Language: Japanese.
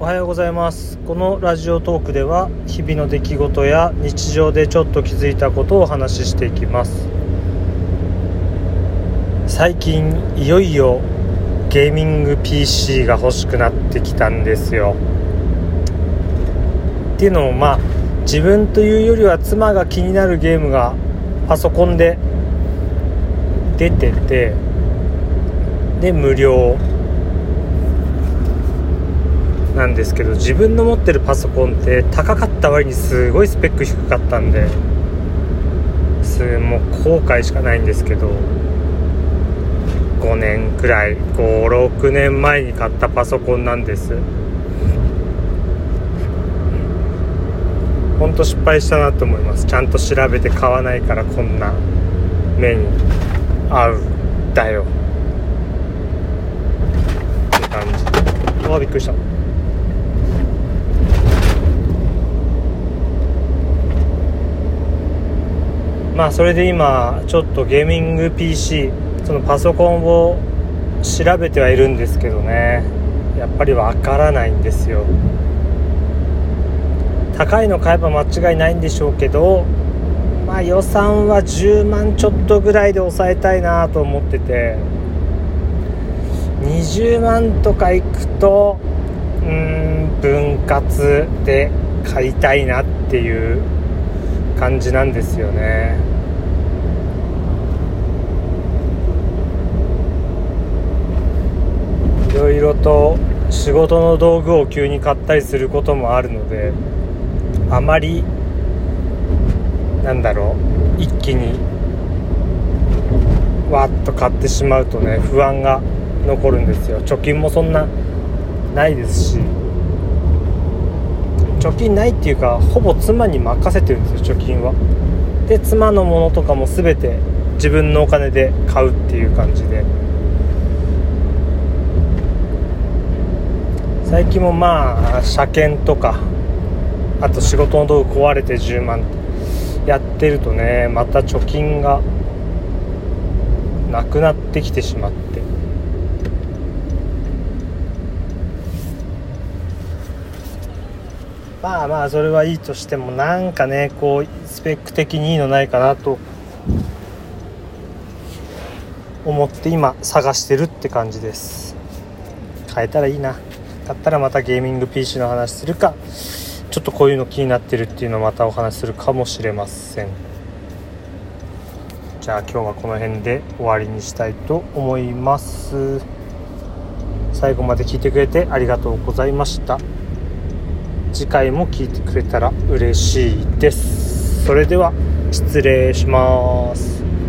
おはようございます。このラジオトークでは日々の出来事や日常でちょっと気づいたことをお話ししていきます。最近いよいよゲーミング PC が欲しくなってきたんですよ。っていうのも自分というよりは妻が気になるゲームがパソコンで出てて、で無料なんですけど、自分の持ってるパソコンって高かった割にすごいスペック低かったんで、もう後悔しかないんですけど、5年くらい5、6年前に買ったパソコンなんです。ほんと失敗したなと思います。ちゃんと調べて買わないからこんな目に遭うんだよって感じ。あ、びっくりした。それで今ちょっとゲーミング PC、 そのパソコンを調べてはいるんですけどね、やっぱりわからないんですよ。高いの買えば間違いないんでしょうけど、予算は10万ちょっとぐらいで抑えたいなと思ってて、20万とかいくと分割で買いたいなっていう感じなんですよね。いろいろと仕事の道具を急に買ったりすることもあるので、あまり一気にわっと買ってしまうとね、不安が残るんですよ。貯金もそんなないですし、貯金ないっていうかほぼ妻に任せてるんですよ、貯金は。で妻のものとかも全て自分のお金で買うっていう感じで、最近も車検とか、あと仕事の道具壊れて10万やってるとね、また貯金がなくなってきてしまって、それはいいとしても、スペック的にいいのないかなと思って今探してるって感じです。買えたらいいな。買ったらまたゲーミング PC の話するか、ちょっとこういうの気になってるっていうのをまたお話するかもしれません。じゃあ今日はこの辺で終わりにしたいと思います。最後まで聞いてくれてありがとうございました。次回も聞いてくれたら嬉しいです。それでは失礼します。